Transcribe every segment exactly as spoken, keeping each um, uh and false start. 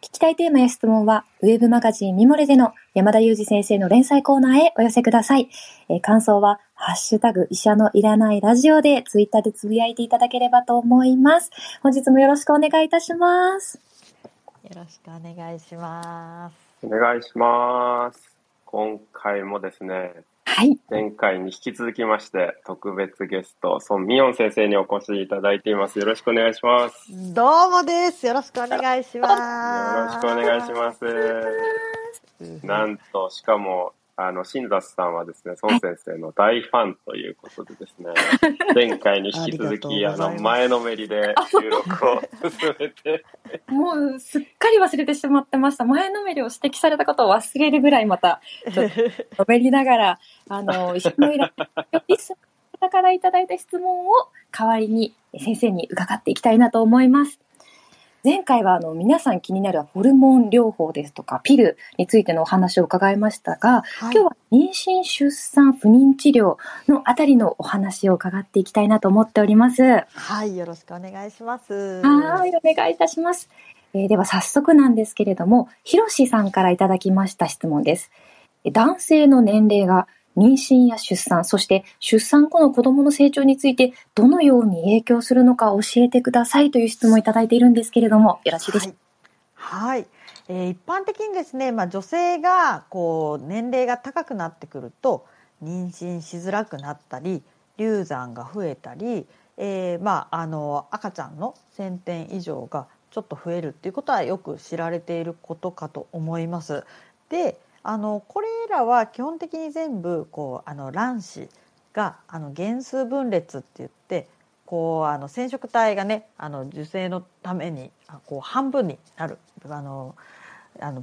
聞きたいテーマや質問はウェブマガジンミモレでの山田裕二先生の連載コーナーへお寄せください。えー、感想はハッシュタグ医者のいらないラジオでツイッターでつぶやいていただければと思います。本日もよろしくお願いいたします。よろしくお願いします。お願いします。今回もですね、はい、前回に引き続きまして特別ゲストソン・ミヨン先生にお越しいただいています。よろしくお願いします。どうもです。よろしくお願いします。よろしくお願いします。なんとしかもあの新里さんはですね、ソン先生の大ファンということでですね、はい、前回に引き続きあの前のめりで収録を進めてもうすっかり忘れてしまってました。前のめりを指摘されたことを忘れるぐらいまたちょっとめりながらあの一緒のいらない方からいただいた質問を代わりに先生に伺っていきたいなと思います。前回はあの皆さん気になるホルモン療法ですとかピルについてのお話を伺いましたが、はい、今日は妊娠・出産・不妊治療のあたりのお話を伺っていきたいなと思っております。はい、よろしくお願いします。はい、お願いいたします。えー、では早速なんですけれども、ひろしさんからいただきました質問です。男性の年齢が妊娠や出産、そして出産後の子どもの成長についてどのように影響するのか教えてくださいという質問をいただいているんですけれども、よろしいでしょうか。はいはい、えー、一般的にですね、まあ、女性がこう年齢が高くなってくると妊娠しづらくなったり流産が増えたり、えーまあ、あの赤ちゃんのせんてん以上がちょっと増えるということはよく知られていることかと思います。であのこれらは基本的に全部こうあの卵子があの減数分裂っていってこうあの染色体がねあの受精のためにこう半分になるあのあの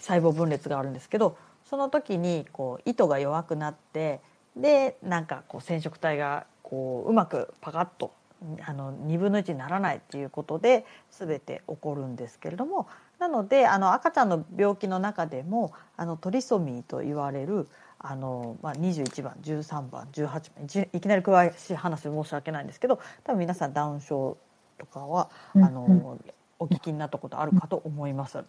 細胞分裂があるんですけど、その時にこう糸が弱くなって、でなんかこう染色体がこううまくパカッとあのにぶんのいちにならないっていうことで全て起こるんですけれども、なのであの赤ちゃんの病気の中でもあのトリソミーと言われるあの、まあ、にじゅういちばんじゅうさんばんじゅうはちばんいきなり詳しい話申し訳ないんですけど、多分皆さんダウン症とかはあのお聞きになったことあるかと思います。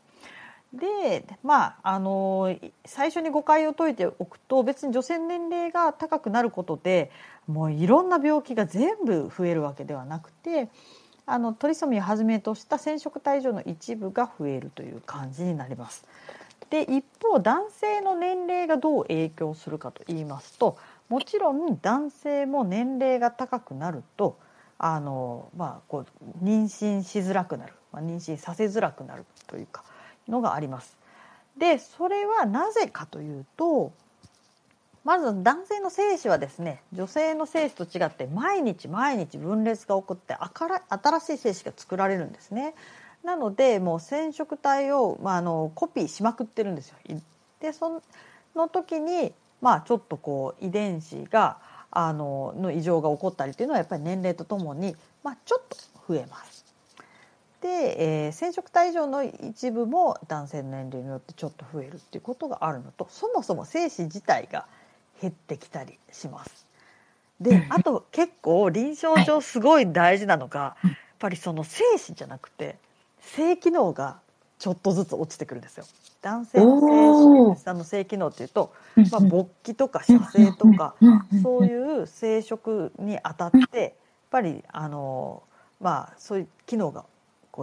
で、まあ、あの最初に誤解を解いておくと、別に女性年齢が高くなることでもういろんな病気が全部増えるわけではなくて、あのトリソミーをはじめとした染色体異常の一部が増えるという感じになります。で一方男性の年齢がどう影響するかと言いますと、もちろん男性も年齢が高くなるとあの、まあ、こう妊娠しづらくなる、まあ、妊娠させづらくなるというかのがあります。でそれはなぜかというと、まず男性の精子はですね、女性の精子と違って毎日毎日分裂が起こって新しい精子が作られるんですね。なのでもう染色体を、まあ、あのコピーしまくってるんですよ。でその時に、まあ、ちょっとこう遺伝子があのの異常が起こったりというのはやっぱり年齢とともに、まあ、ちょっと増えます。で、えー、染色体異常の一部も男性の年齢によってちょっと増えるっていうことがあるのと、そもそも精子自体が減ってきたりします。であと結構臨床上すごい大事なのが、やっぱりその精子じゃなくて性機能がちょっとずつ落ちてくるんですよ。男性の精子の性機能っていうと、まあ、勃起とか射精とかそういう生殖にあたってやっぱりあの、まあ、そういう機能が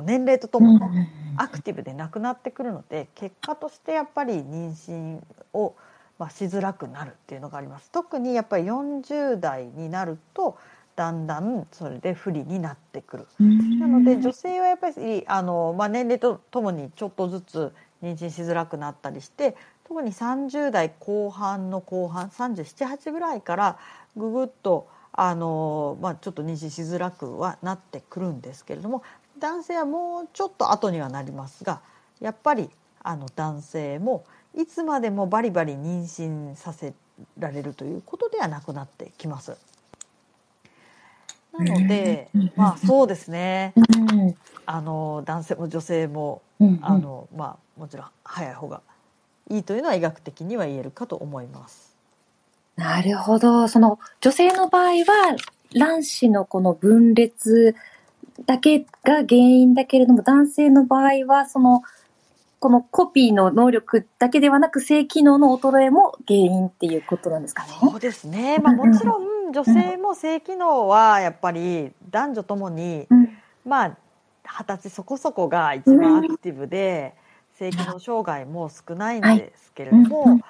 年齢とともにアクティブでなくなってくるので、結果としてやっぱり妊娠を、まあ、しづらくなるっていうのがあります。特にやっぱりよんじゅうだいになるとだんだんそれで不利になってくる。なので女性はやっぱりあの、まあ、年齢とともにちょっとずつ妊娠しづらくなったりして、特にさんじゅうだいこう半の後半さんじゅうなな、はちぐらいからぐぐっとあの、まあ、ちょっと妊娠しづらくはなってくるんですけれども、男性はもうちょっと後にはなりますが、やっぱりあの男性もいつまでもバリバリ妊娠させられるということではなくなってきます。なので、うん、まあそうですね、うん、あの男性も女性も、うん、あのまあもちろん早い方がいいというのは医学的には言えるかと思います。なるほど。その女性の場合は卵子のこの分裂だけが原因だけれども、男性の場合はそのこのコピーの能力だけではなく性機能の衰えも原因っていうことなんですかね。そうですね、まあ、もちろん女性も性機能はやっぱり男女ともに、うん、まあはたちそこそこが一番アクティブで、うん、性機能障害も少ないんですけれども、はい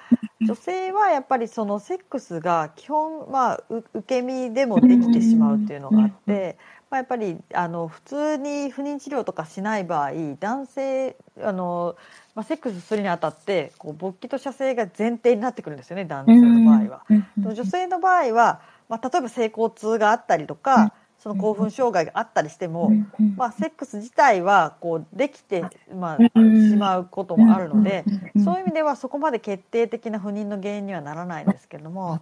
うん、女性はやっぱりそのセックスが基本、まあ、受け身でもできてしまうっていうのがあって、うんうんうんまあ、やっぱりあの普通に不妊治療とかしない場合、男性あの、まあ、セックスするにあたってこう勃起と射精が前提になってくるんですよね、男性の場合は。うんうん、女性の場合は、まあ、例えば性交痛があったりとかその興奮障害があったりしても、まあ、セックス自体はこうできて、まあ、しまうこともあるので、そういう意味ではそこまで決定的な不妊の原因にはならないんですけれども、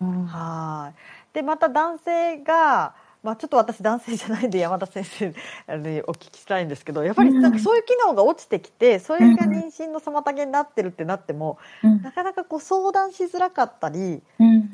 うん、はいでまた男性がまあ、ちょっと私男性じゃないんで山田先生にお聞きしたいんですけど、やっぱりなんかそういう機能が落ちてきてそれが妊娠の妨げになってるってなっても、なかなかこう相談しづらかったり、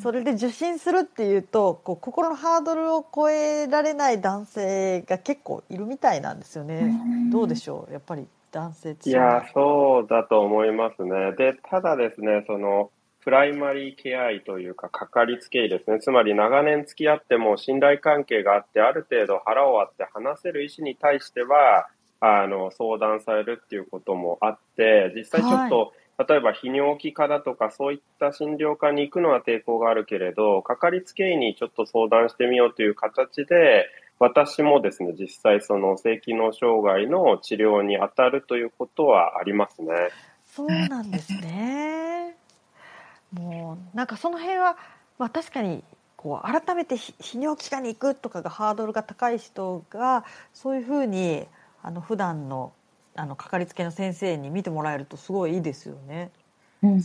それで受診するっていうとこう心のハードルを超えられない男性が結構いるみたいなんですよね。どうでしょう、やっぱり男性って。いやそうだと思いますね。でただですね、そのプライマリーケア医というかかかりつけ医ですね。つまり長年付き合っても信頼関係があってある程度腹を割って話せる医師に対してはあの相談されるっていうこともあって、実際ちょっと、はい、例えば泌尿器科だとかそういった診療科に行くのは抵抗があるけれど、かかりつけ医にちょっと相談してみようという形で、私もですね実際その性機能障害の治療に当たるということはありますね。そうなんですね。もうなんかその辺は、まあ、確かにこう改めて泌尿器科に行くとかがハードルが高い人がそういうふうにあの普段のあのかかりつけの先生に見てもらえるとすごいいいですよね。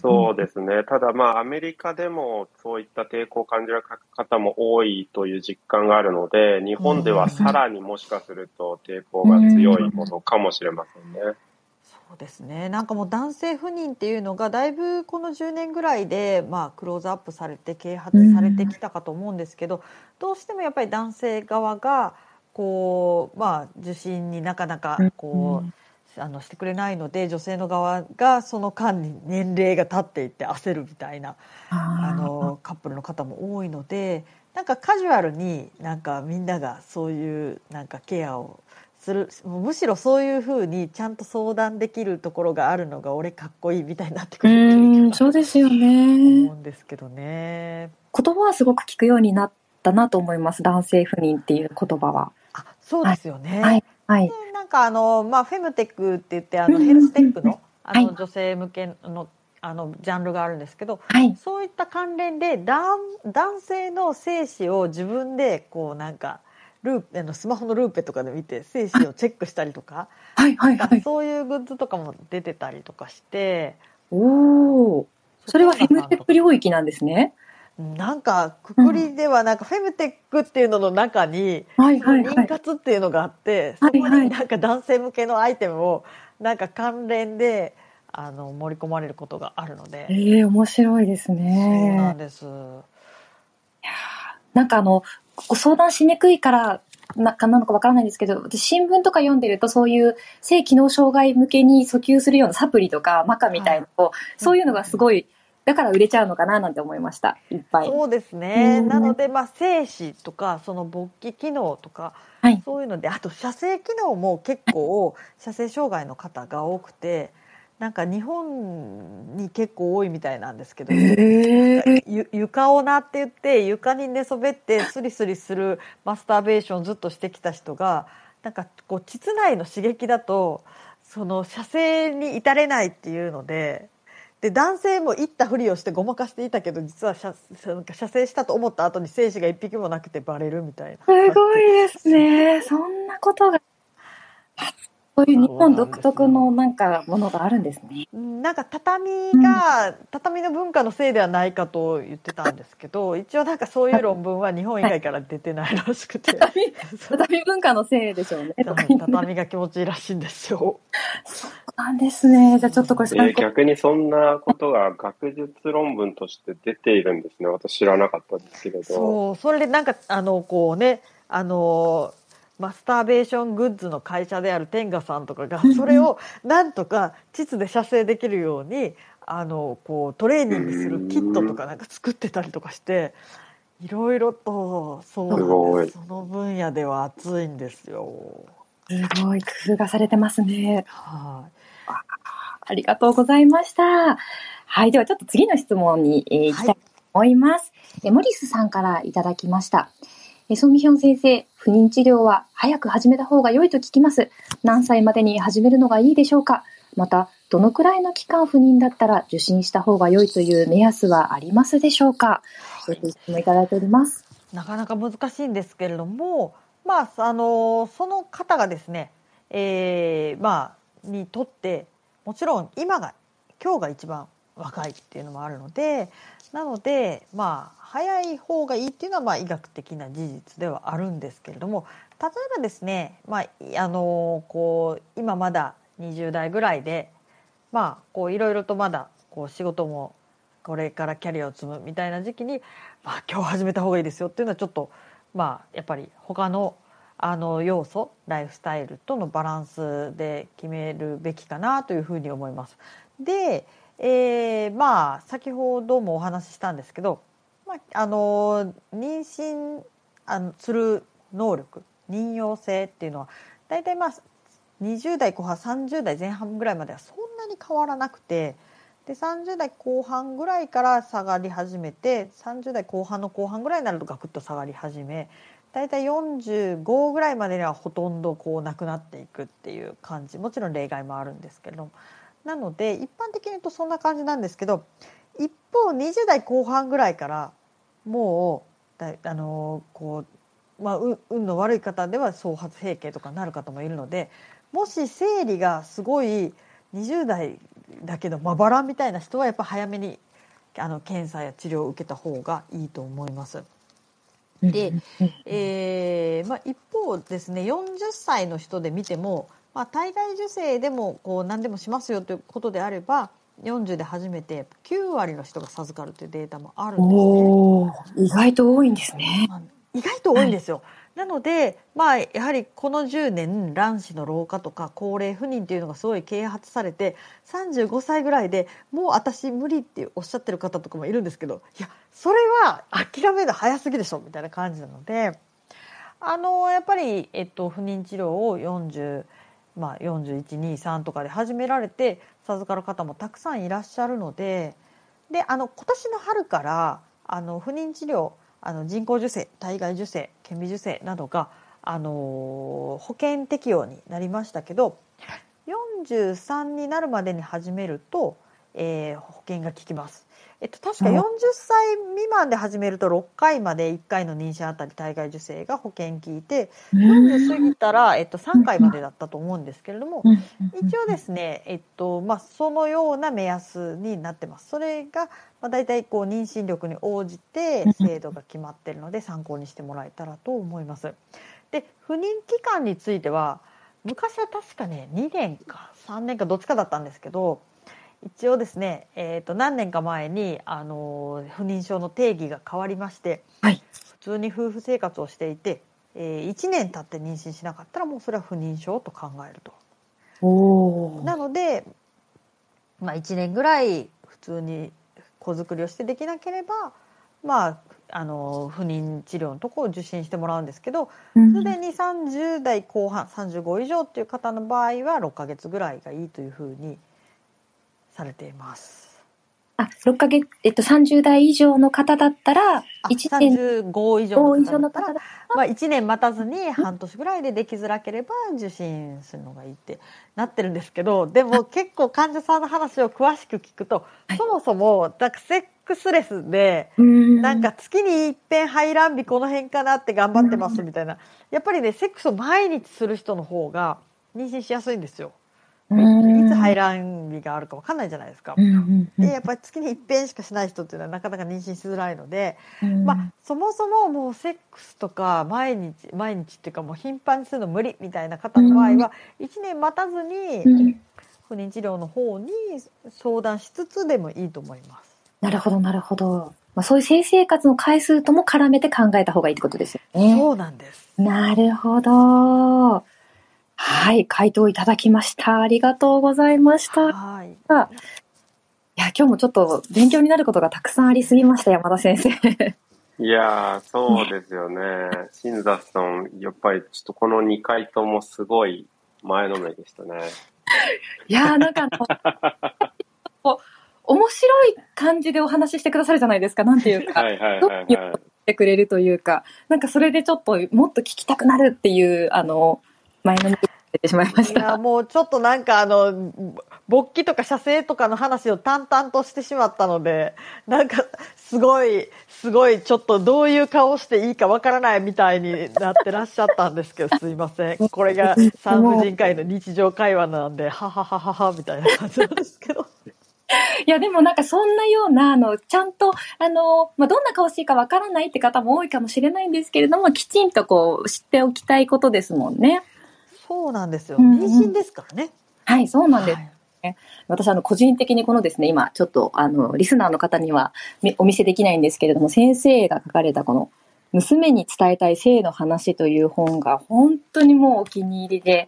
そうですね。ただまあアメリカでもそういった抵抗を感じる方も多いという実感があるので、日本ではさらにもしかすると抵抗が強いものかもしれませんね。そうですね。なんかもう男性不妊っていうのがだいぶこのじゅうねんぐらいで、まあ、クローズアップされて啓発されてきたかと思うんですけど、どうしてもやっぱり男性側がこう、まあ、受診になかなかこうあのしてくれないので、女性の側がその間に年齢が経っていって焦るみたいなあのカップルの方も多いので、なんかカジュアルになんかみんながそういうなんかケアをする、むしろそういうふうにちゃんと相談できるところがあるのが俺かっこいいみたいになってくるっていうか、そうですよね。思うんですけどね。言葉はすごく聞くようになったなと思います、男性不妊っていう言葉は。あ、そうですよね、はいはい、なんかあの、まあ、フェムテックって言ってあのヘルステック の、 あの女性向けのあのジャンルがあるんですけど、はい、そういった関連で男性の精子を自分でこうなんかルーあのスマホのルーペとかで見て精子をチェックしたりとか、はいはいはい、そういうグッズとかも出てたりとかして。おお、それはフェムテック領域なんですね。なんかくくりではなんかフェムテックっていうのの中に、うん、妊活っていうのがあって、はいはいはい、そこになんか男性向けのアイテムをなんか関連であの盛り込まれることがあるので、えー、面白いですね。そうなんです。いやなんかあの相談しにくいからなのかわからないですけど、私新聞とか読んでるとそういう性機能障害向けに訴求するようなサプリとかマカみたいなのを、はい、そういうのがすごいだから売れちゃうのかななんて思いました。いっぱい。そうですね、うん、なので、まあ、精子とかその勃起機能とか、はい、そういうので、あと射精機能も結構射精障害の方が多くて、なんか日本に結構多いみたいなんですけど、床オナって言って床に寝そべってスリスリするマスターベーションずっとしてきた人がなんかこう膣内の刺激だとその射精に至れないっていうので、で男性もいったふりをしてごまかしていたけど、実は射精したと思った後に精子が一匹もなくてバレるみたいな。すごいですね。そんなことがそういう日本独特のなんかものがあるんですね。なんか畳が、畳の文化のせいではないかと言ってたんですけど、一応なんかそういう論文は日本以外から出てないらしくて、はい、畳, 畳文化のせいでしょうね。畳が気持ちいいらしいんですよ。そうなんですね。じゃあちょっとこれ、えー、逆にそんなことが学術論文として出ているんですね。私知らなかったんですけれど、そう、それでなんかあのこうね、あのマスターベーショングッズの会社であるテンガさんとかがそれをなんとか膣で射精できるようにあのこうトレーニングするキットとかなんか作ってたりとかしていろいろと、そうです、その分野では熱いんですよ。すごい工夫がされてますね。はい、ありがとうございました。はい、ではちょっと次の質問に、えー、行きたいと思います、はい、モリスさんからいただきました。ソンミヒョン先生、不妊治療は早く始めた方が良いと聞きます。何歳までに始めるのがいいでしょうか？また、どのくらいの期間不妊だったら受診した方が良いという目安はありますでしょうか？ご質問いただいております。なかなか難しいんですけれども、まあ、あのその方がですね、えーまあ、にとってもちろん今が今日が一番若いっていうのもあるので、なので、まあ、早い方がいいっていうのは、まあ、医学的な事実ではあるんですけれども、例えばですね、まあ、あのこう今まだにじゅう代ぐらいで、まあ、こういろいろとまだこう仕事もこれからキャリアを積むみたいな時期に、まあ、今日始めた方がいいですよっていうのはちょっと、まあ、やっぱり他のあの要素、ライフスタイルとのバランスで決めるべきかなというふうに思います。でえーまあ、先ほどもお話ししたんですけど、まあ、あの妊娠あのする能力、妊用性っていうのはだいたい、まあ、にじゅう代後半さんじゅう代前半ぐらいまではそんなに変わらなくて、でさんじゅう代後半ぐらいから下がり始めて、さんじゅう代後半の後半ぐらいになるとガクッと下がり始め、だいたいよんじゅうごぐらいまでにはほとんどこうなくなっていくっていう感じ、もちろん例外もあるんですけれども、なので一般的に言うとそんな感じなんですけど、一方にじゅう代後半ぐらいからもうあのこう、まあ、運の悪い方では早発閉経とかになる方もいるので、もし生理がすごいにじゅう代だけどまばらみたいな人はやっぱ早めにあの検査や治療を受けた方がいいと思います。で、えーまあ、一方ですね、よんじゅっさいの人で見ても、まあ、体外受精でもこう何でもしますよということであれば、よんじゅうで初めてきゅうわりの人が授かるというデータもあるんですね。おー、意外と多いんですね。意外と多いんですよ、はい、なので、まあ、やはりこのじゅうねん卵子の老化とか高齢不妊というのがすごい啓発されて、さんじゅうごさいぐらいでもう私無理っておっしゃってる方とかもいるんですけど、いやそれは諦めるの早すぎでしょみたいな感じなので、あのやっぱり、えっと、不妊治療をよんじゅうまあ、よんじゅういち、にじゅうさんとかで始められて授かる方もたくさんいらっしゃるので、であの今年の春からあの不妊治療、あの人工授精、体外受精、顕微授精などが、あのー、保険適用になりましたけど、よんじゅうさんになるまでに始めると、えー、保険が効きます、えっと、確かよんじゅっさい未満で始めるとろっかいまでいっかいの妊娠あたり体外受精が保険効いて、よんじゅう過ぎたら、えっと、さんかいまでだったと思うんですけれども、一応ですね、えっとまあ、そのような目安になってます。それが、まあ、だいたいこう妊娠力に応じて制度が決まっているので、参考にしてもらえたらと思います。で不妊期間については昔は確かねにねんかさんねんかどっちかだったんですけど、一応ですね、えー、と何年か前にあの不妊症の定義が変わりまして、はい、普通に夫婦生活をしていて、えー、いちねん経って妊娠しなかったらもうそれは不妊症と考えると。おー。なので、まあ、いちねんぐらい普通に子作りをしてできなければ、まあ、あの不妊治療のところを受診してもらうんですけど、すでにさんじゅう代後半さんじゅうご以上っていう方の場合はろっかげつぐらいがいいというふうにされています。あ、ろっかげつ、えっと、さんじゅう代以上の方だったらいちねんさんじゅうご以上の方だったら、まあ、いちねん待たずに半年ぐらいでできづらければ受診するのがいいってなってるんですけど、でも結構患者さんの話を詳しく聞くと、はい、そもそもなんかセックスレスでなんか月に一遍排卵日この辺かなって頑張ってますみたいな、やっぱりねセックスを毎日する人の方が妊娠しやすいんですよ。うん、いつ排卵日があるか分かんないじゃないですか、うんうんうん、でやっぱり月に一遍しかしない人っていうのはなかなか妊娠しづらいので、うんまあ、そもそももうセックスとか毎日毎日っていうかもう頻繁にするの無理みたいな方の場合は、うん、いちねん待たずに不妊治療の方に相談しつつでもいいと思います。なるほどなるほど、まあ、そういう性生活の回数とも絡めて考えた方がいいってことですよね。そうなんです。なるほど、はい、回答いただきました。ありがとうございました。はい。いや、今日もちょっと勉強になることがたくさんありすぎました、山田先生。いやー、そうですよね。新座さん、やっぱりちょっとこのにかいともすごい前のめりでしたね。いやー、なんか面白い感じでお話ししてくださるじゃないですか、なんていうか。はいはいはいはい。してくれるというか、なんかそれでちょっともっと聞きたくなるっていう、あの、前のめりになってしまいました。いやもうちょっとなんかあの勃起とか射精とかの話を淡々としてしまったのでなんかすごいすごいちょっとどういう顔していいかわからないみたいになってらっしゃったんですけどすいません、これが産婦人科医の日常会話なんではははははみたいな感じなんですけどいやでもなんかそんなようなあのちゃんとあの、まあ、どんな顔していいかわからないって方も多いかもしれないんですけれどもきちんとこう知っておきたいことですもんね。そうなんですよ。妊娠ですからね。うんうん、はい、そうなんです、はい。私、あの、個人的にこのですね、今、ちょっと、あの、リスナーの方にはお見せできないんですけれども、先生が書かれたこの、娘に伝えたい性の話という本が、本当にもうお気に入りで、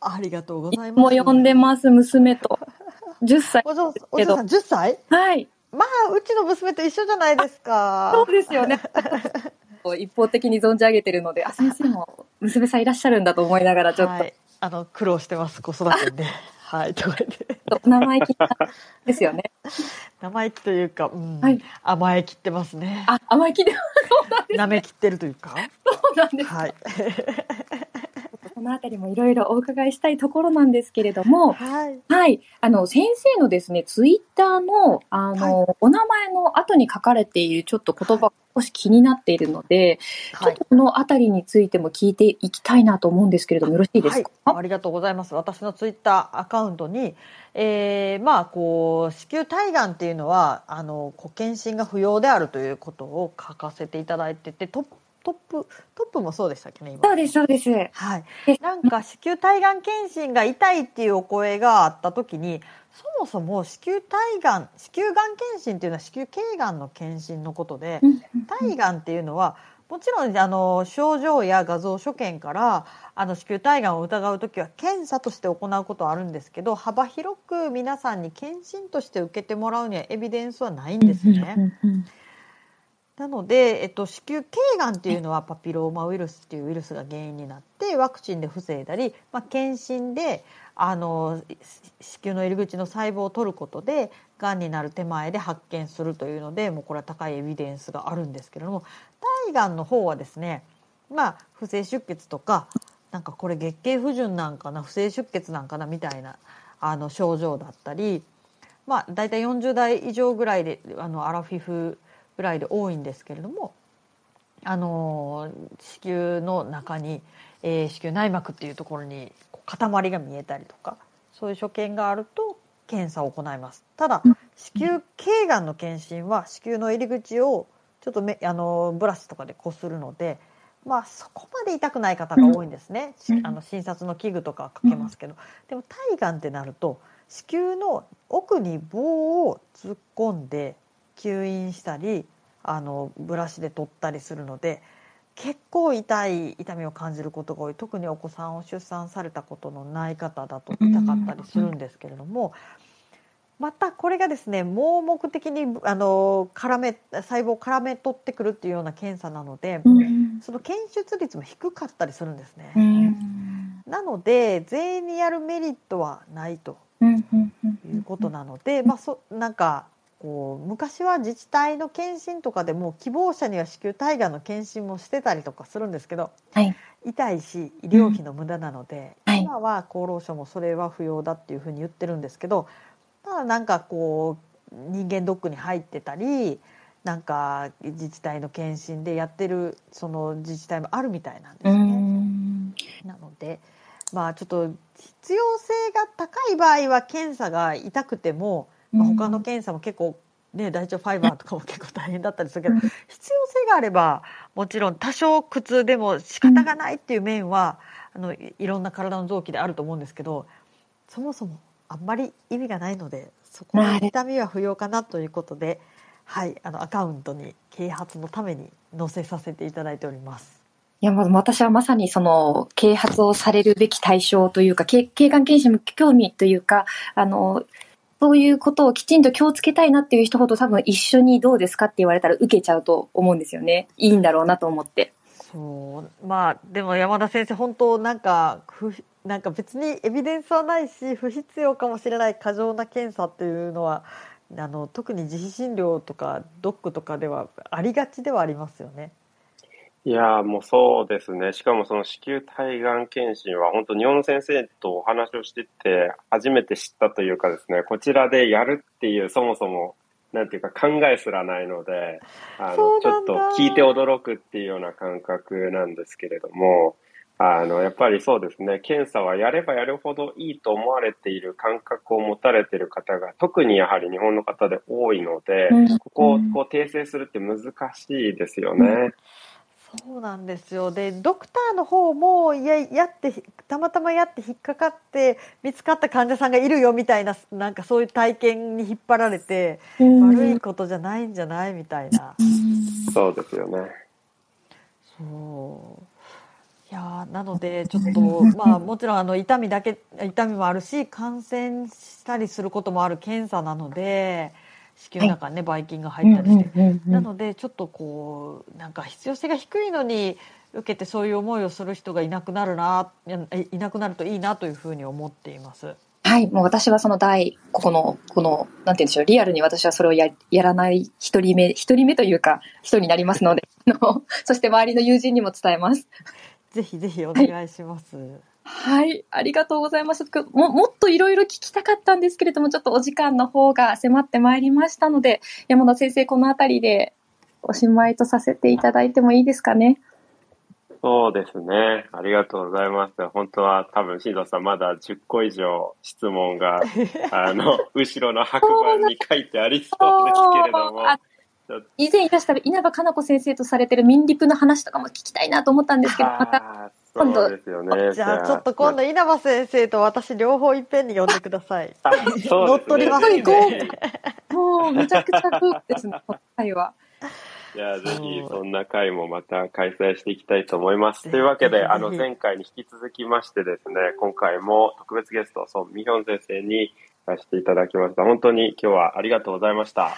ありがとうございます。もう読んでます、娘と。じゅっさい。お嬢さん、じゅっさい？はい。まあ、うちの娘と一緒じゃないですか。そうですよね。一方的に存じ上げてるので、あ、先生も娘さんいらっしゃるんだと思いながらちょっと、はい、あの苦労してます子育てで、はいとか言って生意気ですよね。生意気というか、うんはい、甘えきってますね。あ、甘えきでそうなんですね。なめきってるというか。そうなんです。はい。このあたりもいろいろお伺いしたいところなんですけれども、はい、はい、あの先生のですねツイッター の, あの、はい、お名前の後に書かれているちょっと言葉が少し気になっているので、はい、ちょっとこのあたりについても聞いていきたいなと思うんですけれども、はい、よろしいですか、はい、ありがとうございます。私のツイッターアカウントに、えー、まあこう子宮体がんっていうのはあの検診が不要であるということを書かせていただいてて、トップトップ、トップもそうでしたっけね、今。そうです、そうです。はい。なんか、子宮体がん検診が痛いっていうお声があったときに、そもそも子宮体がん、子宮がん検診っていうのは子宮頸がんの検診のことで、体がんっていうのは、もちろん、あの、症状や画像所見から、あの、子宮体がんを疑うときは検査として行うことはあるんですけど、幅広く皆さんに検診として受けてもらうにはエビデンスはないんですね。なので、えっと、子宮頸がんっていうのはパピローマウイルスっていうウイルスが原因になってワクチンで防いだり、まあ、検診であの子宮の入り口の細胞を取ることでがんになる手前で発見するというのでもうこれは高いエビデンスがあるんですけれども、体がんの方はですね、まあ、不正出血とかなんかこれ月経不順なんかな不正出血なんかなみたいなあの症状だったり、まあ、だいたいよんじゅうだい以上ぐらいであのアラフィフぐらいで多いんですけれども、あの子宮の中に、えー、子宮内膜っていうところに塊が見えたりとかそういう所見があると検査を行います。ただ子宮頸がんの検診は子宮の入り口をちょっとめあのブラシとかでこするので、まあ、そこまで痛くない方が多いんですね。あの診察の器具とかかけますけど、でも体がんってなると子宮の奥に棒を突っ込んで吸引したりあのブラシで取ったりするので結構痛い痛みを感じることが多い。特にお子さんを出産されたことのない方だと痛かったりするんですけれども、またこれがですね盲目的にあの絡め細胞を絡め取ってくるっていうような検査なのでその検出率も低かったりするんですね。なので全員にやるメリットはないということなので、まあ、そなんかこう昔は自治体の検診とかでも希望者には子宮体がんの検診もしてたりとかするんですけど、はい、痛いし医療費の無駄なので、うんはい、今は厚労省もそれは不要だっていうふうに言ってるんですけど、ただなんかこう人間ドックに入ってたりなんか自治体の検診でやってるその自治体もあるみたいなんですね。なのでまあ、ちょっと必要性が高い場合は検査が痛くても、まあ、他の検査も結構、ね、大腸ファイバーとかも結構大変だったりするけど、必要性があればもちろん多少苦痛でも仕方がないっていう面はあのいろんな体の臓器であると思うんですけど、そもそもあんまり意味がないので、そこの痛みは不要かなということで、はい、あのアカウントに啓発のために載せさせていただいております。いや、まあ、私はまさにその啓発をされるべき対象というか、経管検診も興味というか、あのそういうことをきちんと気をつけたいなっていう人ほど多分一緒にどうですかって言われたら受けちゃうと思うんですよね。いいんだろうなと思って。そう、まあ、でも山田先生本当なんか不なんか別にエビデンスはないし不必要かもしれない過剰な検査っていうのはあの特に自費診療とかドックとかではありがちではありますよね。いやもうそうですね。しかもその子宮体がん検診は本当日本の先生とお話をしてて初めて知ったというかですね、こちらでやるっていうそもそもなんていうか考えすらないので、あのちょっと聞いて驚くっていうような感覚なんですけれども、あのやっぱりそうですね、検査はやればやるほどいいと思われている感覚を持たれている方が特にやはり日本の方で多いので、ここをこう訂正するって難しいですよね。そうなんですよ。でドクターの方もいややってたまたまやって引っかかって見つかった患者さんがいるよみたいな、なんかそういう体験に引っ張られて悪いことじゃないんじゃないみたいな。そうですよね。そういやなのでちょっと、まあ、もちろんあの痛みだけ痛みもあるし感染したりすることもある検査なので、子宮の中に、ね、ばい菌が入ったりして、うんうんうんうん、なのでちょっとこうなんか必要性が低いのに受けてそういう思いをする人がいなくなるな い, いなくなるといいなというふうに思っています。はい、もう私はその第このこのなんて言うんでしょう、リアルに私はそれを や, やらない一人目一人目というか人になりますのでそして周りの友人にも伝えます。ぜひぜひお願いします。はい、はい、ありがとうございました。も、もっといろいろ聞きたかったんですけれども、ちょっとお時間の方が迫ってまいりましたので、山田先生、このあたりでおしまいとさせていただいてもいいですかね。そうですね。ありがとうございます。本当は多分、新藤さんまだじゅっこ以上質問が、あの、後ろの白板に書いてありそうですけれども。以前いらした稲葉かな子先生とされてる民立の話とかも聞きたいなと思ったんですけど、また今度、そうですよね。じゃあちょっと今度稲葉先生と私両方いっぺんに呼んでください。乗っ取りますね。もうめちゃくちゃ豪華ですね今回は。いや、ぜひそんな回もまた開催していきたいと思います。というわけで、あの前回に引き続きましてですね、今回も特別ゲストソン・ミヒョン先生に出していただきました。本当に今日はありがとうございました。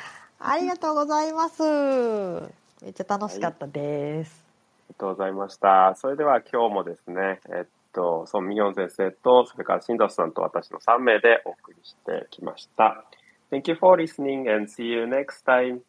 ありがとうございます。めっちゃ楽しかったです、はい。ありがとうございました。それでは今日もですね、えっと、ソン・ミヒョン先生と、それから新藤さんと私のさん名でお送りしてきました。Thank you for listening and see you next time.